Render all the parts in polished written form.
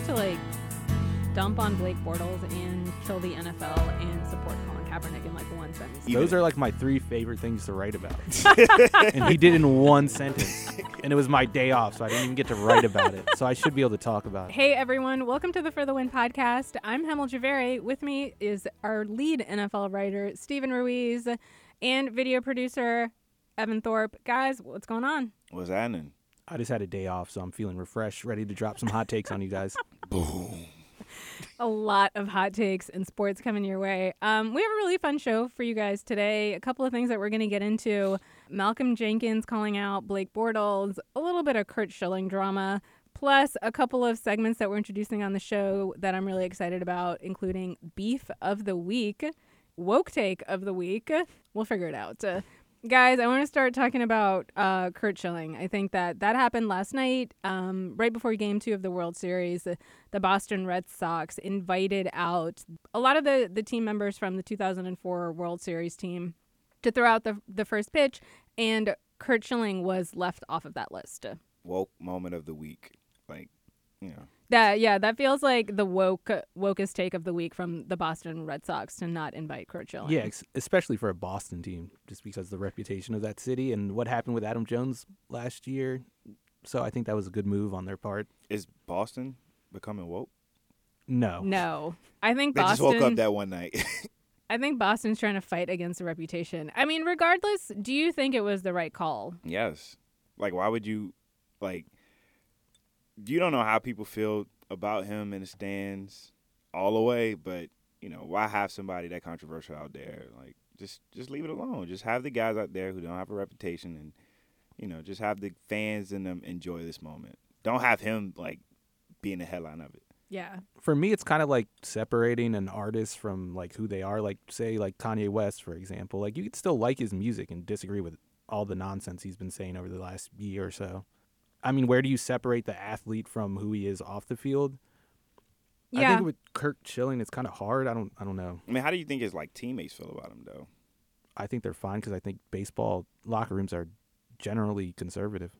much to like dump on Blake Bortles and kill the NFL and support Colin Kaepernick in like one sentence. Those are like my three favorite things to write about. And he did in one sentence. And it was my day off, so I didn't even get to write about it. So I should be able to talk about it. Hey, everyone. Welcome to the For the Win podcast. I'm Hemel Javeri. With me is our lead NFL writer, Steven Ruiz, and video producer, Evan Thorpe. Guys, what's going on? What's happening? I just had a day off, so I'm feeling refreshed, ready to drop some hot takes on you guys. Boom. A lot of hot takes and sports coming your way. We have a really fun show for you guys today. A couple of things that we're going to get into. Malcolm Jenkins calling out Blake Bortles, a little bit of Curt Schilling drama, plus a couple of segments that we're introducing on the show that I'm really excited about, including Beef of the Week, Woke Take of the Week. We'll figure it out. Guys, I want to start talking about Curt Schilling. I think that happened last night, right before Game 2 of the World Series. The Boston Red Sox invited out a lot of the team members from the 2004 World Series team to throw out the first pitch, and Curt Schilling was left off of that list. Woke moment of the week. Like, you know. That feels like the wokest take of the week from the Boston Red Sox to not invite Curt Schilling. Yeah, especially for a Boston team, just because of the reputation of that city and what happened with Adam Jones last year. So I think that was a good move on their part. Is Boston becoming woke? No. I think they Boston just woke up that one night. I think Boston's trying to fight against the reputation. I mean, regardless, do you think it was the right call? Yes. Like, why would you, like, you don't know how people feel about him in the stands all the way, but, you know, why have somebody that controversial out there? Like, just leave it alone. Just have the guys out there who don't have a reputation and, you know, just have the fans in them enjoy this moment. Don't have him, like, being the headline of it. Yeah. For me, it's kind of like separating an artist from, like, who they are. Like, say, like Kanye West, for example. Like, you could still like his music and disagree with all the nonsense he's been saying over the last year or so. I mean, where do you separate the athlete from who he is off the field? Yeah. I think with Curt Schilling, it's kind of hard. I don't know. I mean, how do you think his, like, teammates feel about him, though? I think they're fine because I think baseball locker rooms are generally conservative.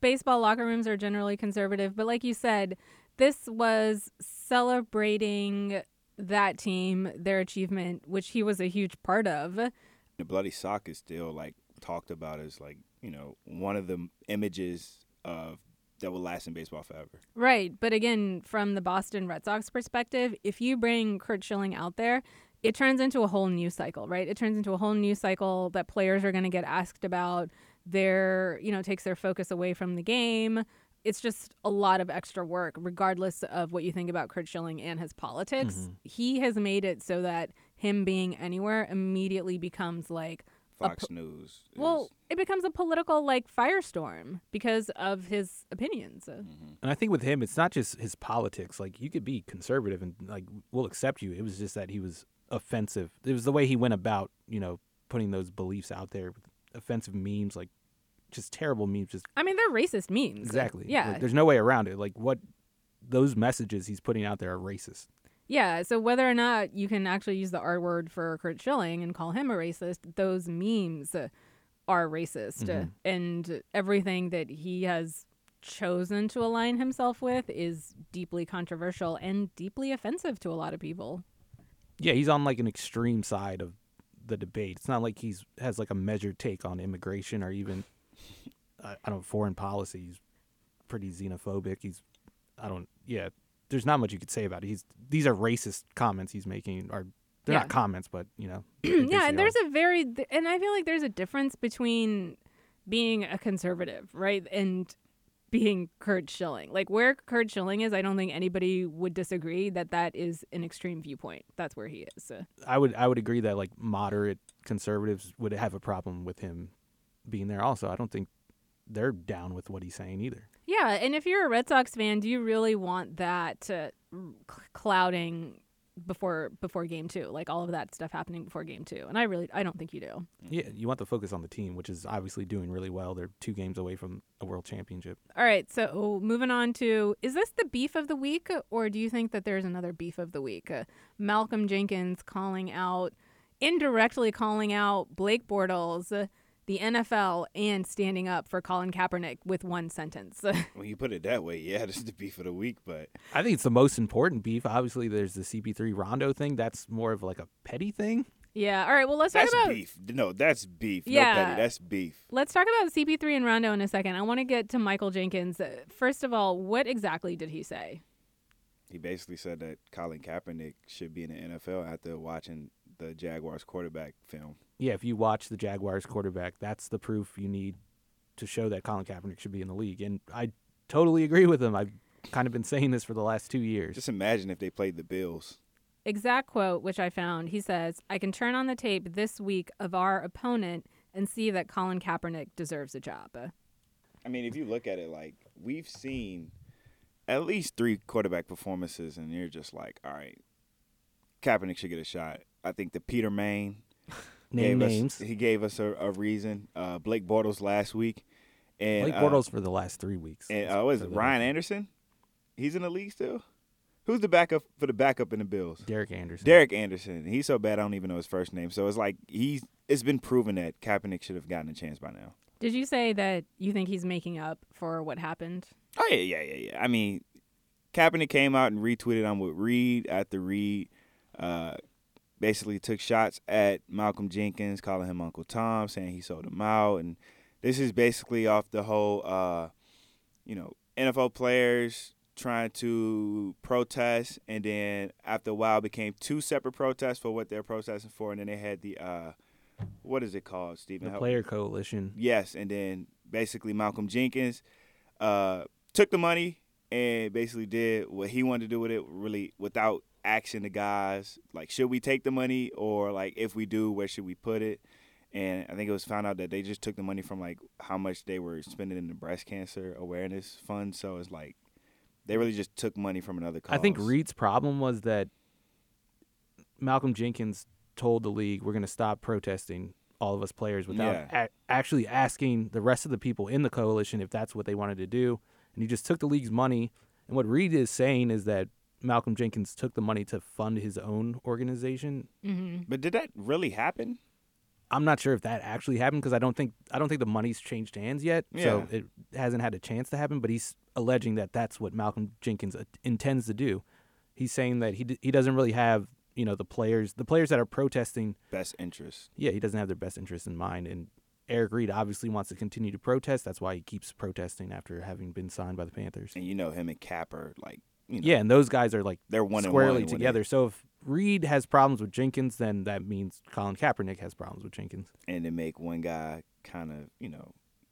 Baseball locker rooms are generally conservative, but like you said, this was celebrating that team, their achievement, which he was a huge part of. The bloody sock is still, like, talked about as, like, you know, one of the images of that will last in baseball forever. Right. But again, from the Boston Red Sox perspective, if you bring Curt Schilling out there, it turns into a whole news cycle, right? It turns into a whole news cycle that players are going to get asked about. Their, you know, takes their focus away from the game. It's just a lot of extra work, regardless of what you think about Curt Schilling and his politics. Mm-hmm. He has made it so that him being anywhere immediately becomes like Fox News. Well, it becomes a political, like, firestorm because of his opinions. Mm-hmm. And I think with him, it's not just his politics. Like, you could be conservative and, like, we'll accept you. It was just that he was offensive. It was the way he went about, you know, putting those beliefs out there, with offensive memes, like, just terrible memes. I mean, they're racist memes. Exactly. Like, yeah. Like, there's no way around it. Like, what those messages he's putting out there are racist. Yeah. So whether or not you can actually use the R word for Curt Schilling and call him a racist, those memes are racist. Mm-hmm. And everything that he has chosen to align himself with is deeply controversial and deeply offensive to a lot of people. Yeah. He's on, like, an extreme side of the debate. It's not like he has, like, a measured take on immigration or even foreign policy. He's pretty xenophobic. There's not much you could say about it. These are racist comments he's making. They're not comments, but, you know. Yeah, and and I feel like there's a difference between being a conservative, right, and being Curt Schilling. Like, where Curt Schilling is, I don't think anybody would disagree that is an extreme viewpoint. That's where he is. So. I would agree that, like, moderate conservatives would have a problem with him being there also. I don't think they're down with what he's saying either. Yeah, and if you're a Red Sox fan, do you really want that clouding before Game 2? Like, all of that stuff happening before Game 2. And I don't think you do. Yeah, you want the focus on the team, which is obviously doing really well. They're 2 games away from a world championship. All right, so moving on to, is this the beef of the week, or do you think that there's another beef of the week? Malcolm Jenkins indirectly calling out Blake Bortles the NFL and standing up for Colin Kaepernick with one sentence. When you put it that way, yeah, this is the beef of the week. But I think it's the most important beef. Obviously, there's the CP3 Rondo thing. That's more of like a petty thing. Yeah. All right. Well, let's talk about beef. No, that's beef. Yeah. No petty. That's beef. Let's talk about CP3 and Rondo in a second. I want to get to Michael Jenkins. First of all, what exactly did he say? He basically said that Colin Kaepernick should be in the NFL after watching the Jaguars quarterback film. Yeah, if you watch the Jaguars quarterback, that's the proof you need to show that Colin Kaepernick should be in the league. And I totally agree with him. I've kind of been saying this for the last 2 years. Just imagine if they played the Bills. Exact quote, which I found. He says, "I can turn on the tape this week of our opponent and see that Colin Kaepernick deserves a job." I mean, if you look at it, like, we've seen at least 3 quarterback performances, and you're just like, all right, Kaepernick should get a shot. I think the Peterman He gave us a reason. Blake Bortles last week. And Blake Bortles for the last 3 weeks. And was it Ryan Anderson? He's in the league still? Who's the backup for the backup in the Bills? Derek Anderson. He's so bad I don't even know his first name. So it's like it's been proven that Kaepernick should have gotten a chance by now. Did you say that you think he's making up for what happened? Oh, yeah. I mean, Kaepernick came out and retweeted on with Reid after Reid basically took shots at Malcolm Jenkins, calling him Uncle Tom, saying he sold him out. And this is basically off the whole, NFL players trying to protest. And then after a while became 2 separate protests for what they're protesting for. And then they had the, what is it called, Stephen? The Player Coalition. Yes. And then basically Malcolm Jenkins took the money and basically did what he wanted to do with it, really without asking the guys, like, should we take the money, or like, if we do, where should we put it? And I think it was found out that they just took the money from like how much they were spending in the breast cancer awareness fund. So it's like they really just took money from another cause. I think Reid's problem was that Malcolm Jenkins told the league, we're going to stop protesting, all of us players, without actually asking the rest of the people in the coalition if that's what they wanted to do. And he just took the league's money. And what Reid is saying is that Malcolm Jenkins took the money to fund his own organization. Mm-hmm. But did that really happen? I'm not sure if that actually happened because I don't think the money's changed hands yet. Yeah. So it hasn't had a chance to happen, but he's alleging that that's what Malcolm Jenkins intends to do. He's saying that he doesn't really have, the players that are protesting best interest. Yeah, he doesn't have their best interest in mind, and Eric Reid obviously wants to continue to protest. That's why he keeps protesting after having been signed by the Panthers. And him and Cap are like, yeah, and those guys are like they're one squarely and one together. So if Reid has problems with Jenkins, then that means Colin Kaepernick has problems with Jenkins. And to make one guy kind of,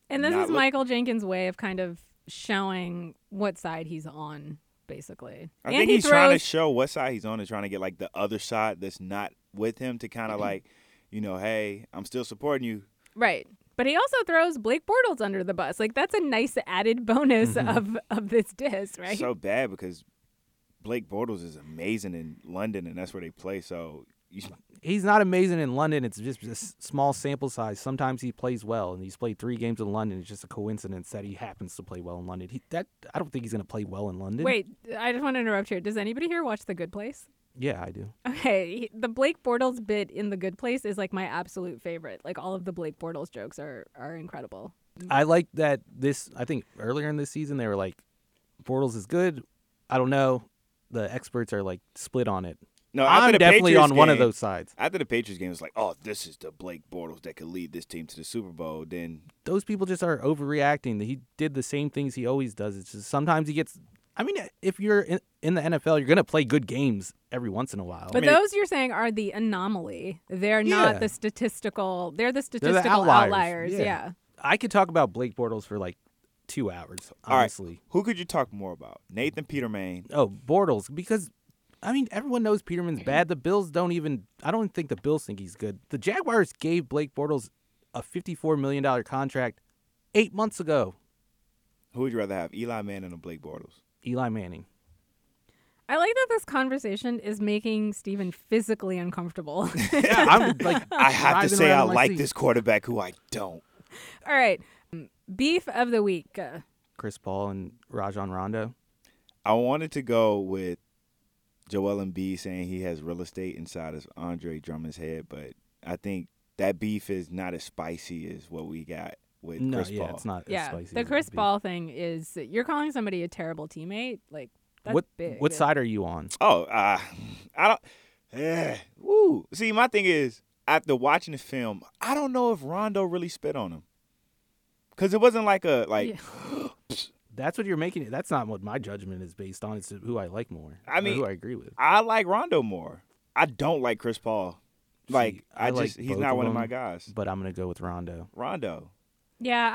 And this is Michael Jenkins' way of kind of showing what side he's on, basically. I think he's trying to show what side he's on and trying to get like the other side that's not with him to kind of like, hey, I'm still supporting you. Right. But he also throws Blake Bortles under the bus. Like, that's a nice added bonus of this diss, right? So bad because Blake Bortles is amazing in London, and that's where they play. So he's not amazing in London. It's just a small sample size. Sometimes he plays well, and he's played 3 games in London. It's just a coincidence that he happens to play well in London. I don't think he's going to play well in London. Wait, I just want to interrupt here. Does anybody here watch The Good Place? Yeah, I do. Okay, the Blake Bortles bit in The Good Place is like my absolute favorite. Like, all of the Blake Bortles jokes are incredible. I like that I think earlier in this season they were like, Bortles is good. I don't know. The experts are like split on it. No, I'm definitely one of those sides. After the Patriots game, it was like, oh, this is the Blake Bortles that could lead this team to the Super Bowl. Then those people just are overreacting. He did the same things he always does. It's just sometimes he gets. I mean, if you're in the NFL, you're going to play good games every once in a while. But those you're saying are the anomaly. They're not the statistical. They're the statistical outliers. Yeah. I could talk about Blake Bortles for like 2 hours, honestly. All right. Who could you talk more about? Nathan Peterman. Oh, Bortles. Because, I mean, everyone knows Peterman's bad. The Bills I don't think the Bills think he's good. The Jaguars gave Blake Bortles a $54 million contract 8 months ago. Who would you rather have, Eli Manning or Blake Bortles? Eli Manning. I like that this conversation is making Steven physically uncomfortable. Yeah, I have to say I like this quarterback who I don't. All right. Beef of the week. Chris Paul and Rajon Rondo. I wanted to go with Joel Embiid saying he has real estate inside of Andre Drummond's head, but I think that beef is not as spicy as what we got with Chris Paul. Yeah, it's not as spicy. The Chris Paul thing is, you're calling somebody a terrible teammate. Like, that's big. What side are you on? Oh, I don't. Woo. See, my thing is, after watching the film, I don't know if Rondo really spit on him. Because it wasn't like a, like. Yeah. That's what you're making it. That's not what my judgment is based on. It's who I like more. I mean, who I agree with. I like Rondo more. I don't like Chris Paul. Like, I just he's not one of my guys. But I'm going to go with Rondo. Yeah, Yeah,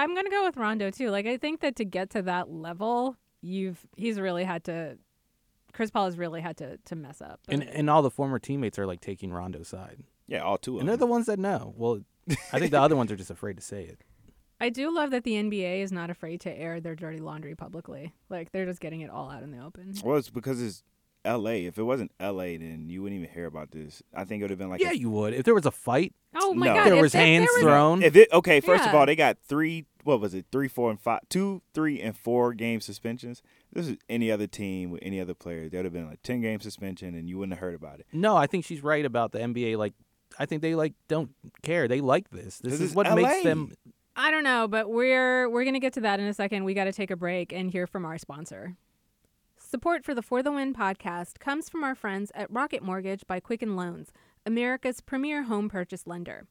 I'm going to go with Rondo too. Like, I think that to get to that level, Chris Paul has really had to mess up. But. And all the former teammates are like taking Rondo's side. Yeah, all two of them. And they're the ones that know. Well, I think the other ones are just afraid to say it. I do love that the NBA is not afraid to air their dirty laundry publicly. Like, they're just getting it all out in the open. Well, it's because it's L.A. If it wasn't L.A., then you wouldn't even hear about this. I think it would have been like you would. If there was a fight. Oh, my God. There was hands thrown. First of all, they got two, 3, and 4 game suspensions. This is any other team with any other players. There would have been like 10-game suspension, and you wouldn't have heard about it. No, I think she's right about the NBA. Like, I think they don't care. They like this. This is what LA. Makes them. I don't know, but we're going to get to that in a second. We got to take a break and hear from our sponsor. Support for the Win podcast comes from our friends at Rocket Mortgage by Quicken Loans, America's premier home purchase lender.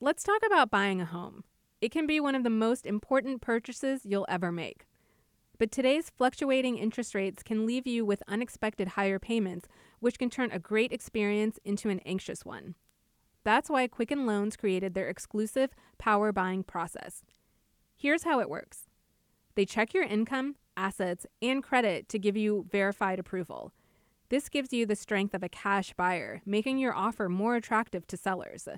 Let's talk about buying a home. It can be one of the most important purchases you'll ever make. But today's fluctuating interest rates can leave you with unexpected higher payments, which can turn a great experience into an anxious one. That's why Quicken Loans created their exclusive power buying process. Here's how it works. They check your income, assets, and credit to give you verified approval. This gives you the strength of a cash buyer, making your offer more attractive to sellers.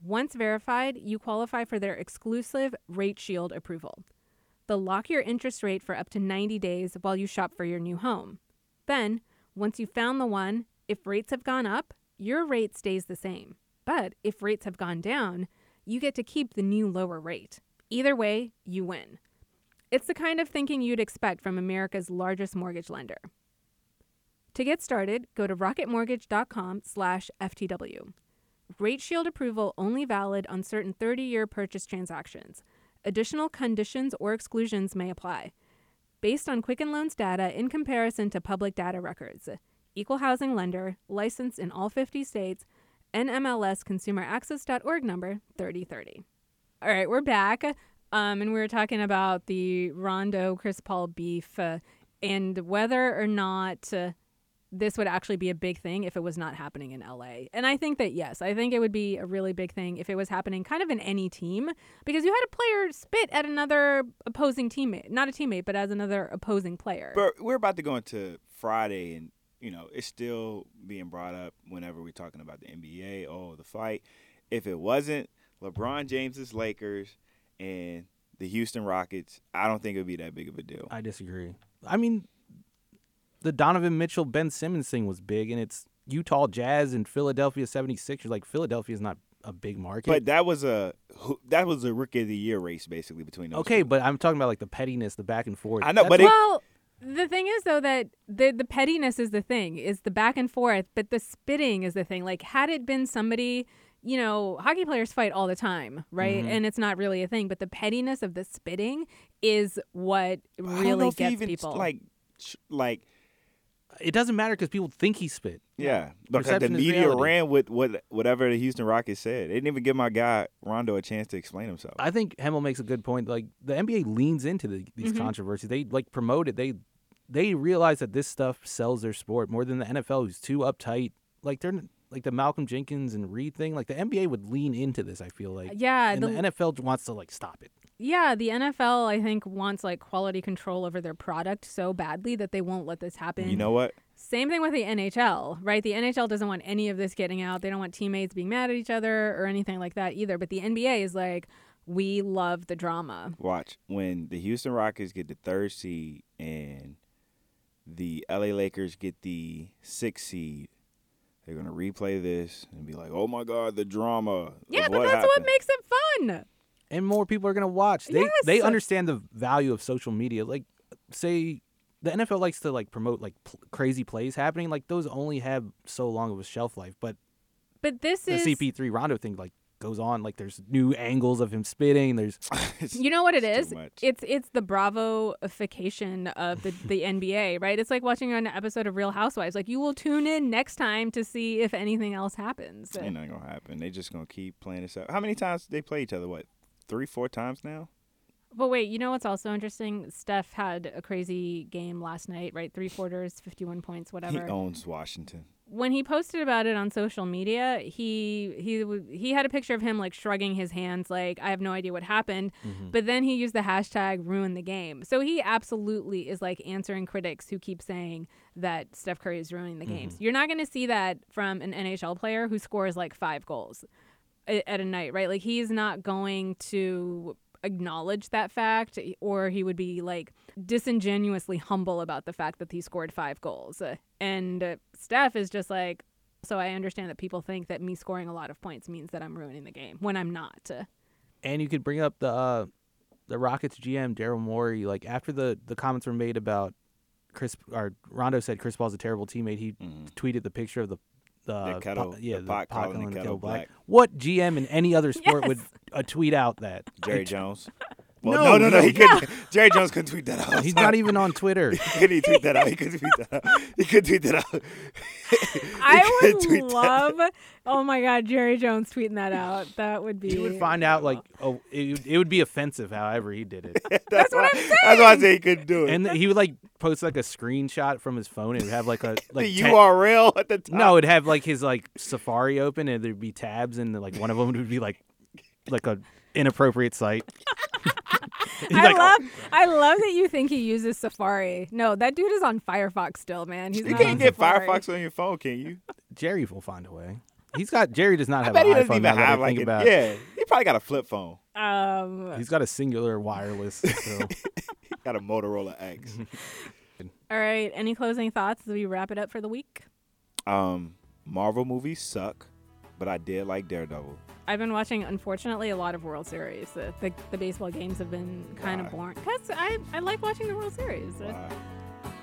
Once verified, you qualify for their exclusive Rate Shield approval. They'll lock your interest rate for up to 90 days while you shop for your new home. Then, once you've found the one, if rates have gone up, your rate stays the same. But if rates have gone down, you get to keep the new lower rate. Either way, you win. It's the kind of thinking you'd expect from America's largest mortgage lender. To get started, go to rocketmortgage.com/FTW. Rate Shield approval only valid on certain 30-year purchase transactions. Additional conditions or exclusions may apply. Based on Quicken Loans data in comparison to public data records. Equal housing lender, licensed in all 50 states, NMLSconsumeraccess.org number 3030. All right, we're back. And we were talking about the Rondo-Chris Paul beef and whether or not this would actually be a big thing if it was not happening in L.A. And I think that, yes, I think it would be a really big thing if it was happening kind of in any team because you had a player spit at another opposing teammate. Not a teammate, but as another opposing player. But we're about to go into Friday, and, you know, it's still being brought up whenever we're talking about the NBA, the fight. If it wasn't LeBron James's Lakers – and the Houston Rockets, I don't think it would be that big of a deal. I disagree. I mean, the Donovan Mitchell, Ben Simmons thing was big, and it's Utah Jazz and Philadelphia 76ers. Like, Philadelphia is not a big market. But that was a Rookie of the Year race, basically, between those two. But I'm talking about, like, the pettiness, the back and forth. I know, the thing is, though, that the pettiness is the thing, is the back and forth, but the spitting is the thing. Like, had it been somebody... You know, hockey players fight all the time, right? Mm-hmm. And it's not really a thing. But the pettiness of the spitting is what really gets people. Like, it doesn't matter because people think he spit. Yeah, because the media ran with whatever the Houston Rockets said. They didn't even give my guy Rondo a chance to explain himself. I think Hemel makes a good point. Like, the NBA leans into these controversies. They promote it. They realize that this stuff sells their sport more than the NFL, who's too uptight. Like, they're. Like the Malcolm Jenkins and Reid thing, like the NBA would lean into this, I feel like. Yeah. And the NFL wants to like stop it. Yeah, the NFL, I think, wants like quality control over their product so badly that they won't let this happen. You know what? Same thing with the NHL, right? The NHL doesn't want any of this getting out. They don't want teammates being mad at each other or anything like that either. But the NBA is like, we love the drama. Watch. When the Houston Rockets get the 3rd seed and the LA Lakers get the 6th seed, they're going to replay this and be like, oh, my God, the drama. Yeah, but that's happened. What makes it fun. And more people are going to watch. They understand the value of social media. Like, say, the NFL likes to, like, promote, like, crazy plays happening. Like, those only have so long of a shelf life. But But the CP3 Rondo thing, like, goes on. Like, there's new angles of him spitting. There's, you know what it is? It's the Bravo-ification of the NBA, right? It's like watching an episode of Real Housewives. Like, you will tune in next time to see if anything else happens. Ain't nothing gonna happen. They just gonna keep playing this out. How many times did they play each other? What, 3-4 times now? But wait, you know what's also interesting? Steph had a crazy game last night, right? 3 quarters, 51 points, whatever. He owns Washington. When he posted about it on social media, he had a picture of him, like, shrugging his hands, like, I have no idea what happened. Mm-hmm. But then he used the hashtag ruin the game. So he absolutely is, like, answering critics who keep saying that Steph Curry is ruining the mm-hmm. games. You're not going to see that from an NHL player who scores, like, 5 goals at a night, right? Like, he's not going to acknowledge that fact, or he would be, like, disingenuously humble about the fact that he scored 5 goals. And Steph is just like, so I understand that people think that me scoring a lot of points means that I'm ruining the game when I'm not. And you could bring up the Rockets GM, Daryl Morey, like, after the comments were made about Rondo said Chris Paul's a terrible teammate, he tweeted the picture of the pot calling the kettle black. What GM in any other sport would tweet out that? Jerry Jones. Well, no. He couldn't. Jerry Jones couldn't tweet that out. He's not even on Twitter. He couldn't tweet that out. I would love. Oh my God, Jerry Jones tweeting that out. That would be. You would find out, like, oh, it would be offensive. However he did it. That's what I'm saying. That's why I say he couldn't do it. And he would, like, post, like, a screenshot from his phone. It would have, like, a the URL at the top. No, it'd have, like, his, like, Safari open, and there'd be tabs, and, like, one of them would be like a inappropriate site. I love that you think he uses Safari. No, that dude is on Firefox still, man. He's you can't get Safari. Firefox on your phone, can you? Jerry will find a way. Jerry does not have an iPhone. He doesn't even have, like, about. Yeah, he probably got a flip phone. He's got a singular wireless. So. He got a Motorola X. All right, any closing thoughts as we wrap it up for the week? Marvel movies suck, but I did like Daredevil. I've been watching, unfortunately, a lot of World Series. The baseball games have been kind of boring. Because I like watching the World Series.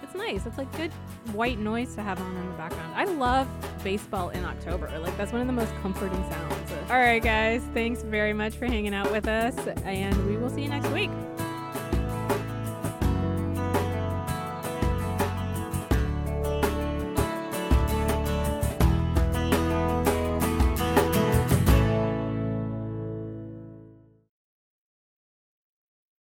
It's nice. It's like good white noise to have on in the background. I love baseball in October. Like, that's one of the most comforting sounds. All right, guys. Thanks very much for hanging out with us. And we will see you next week.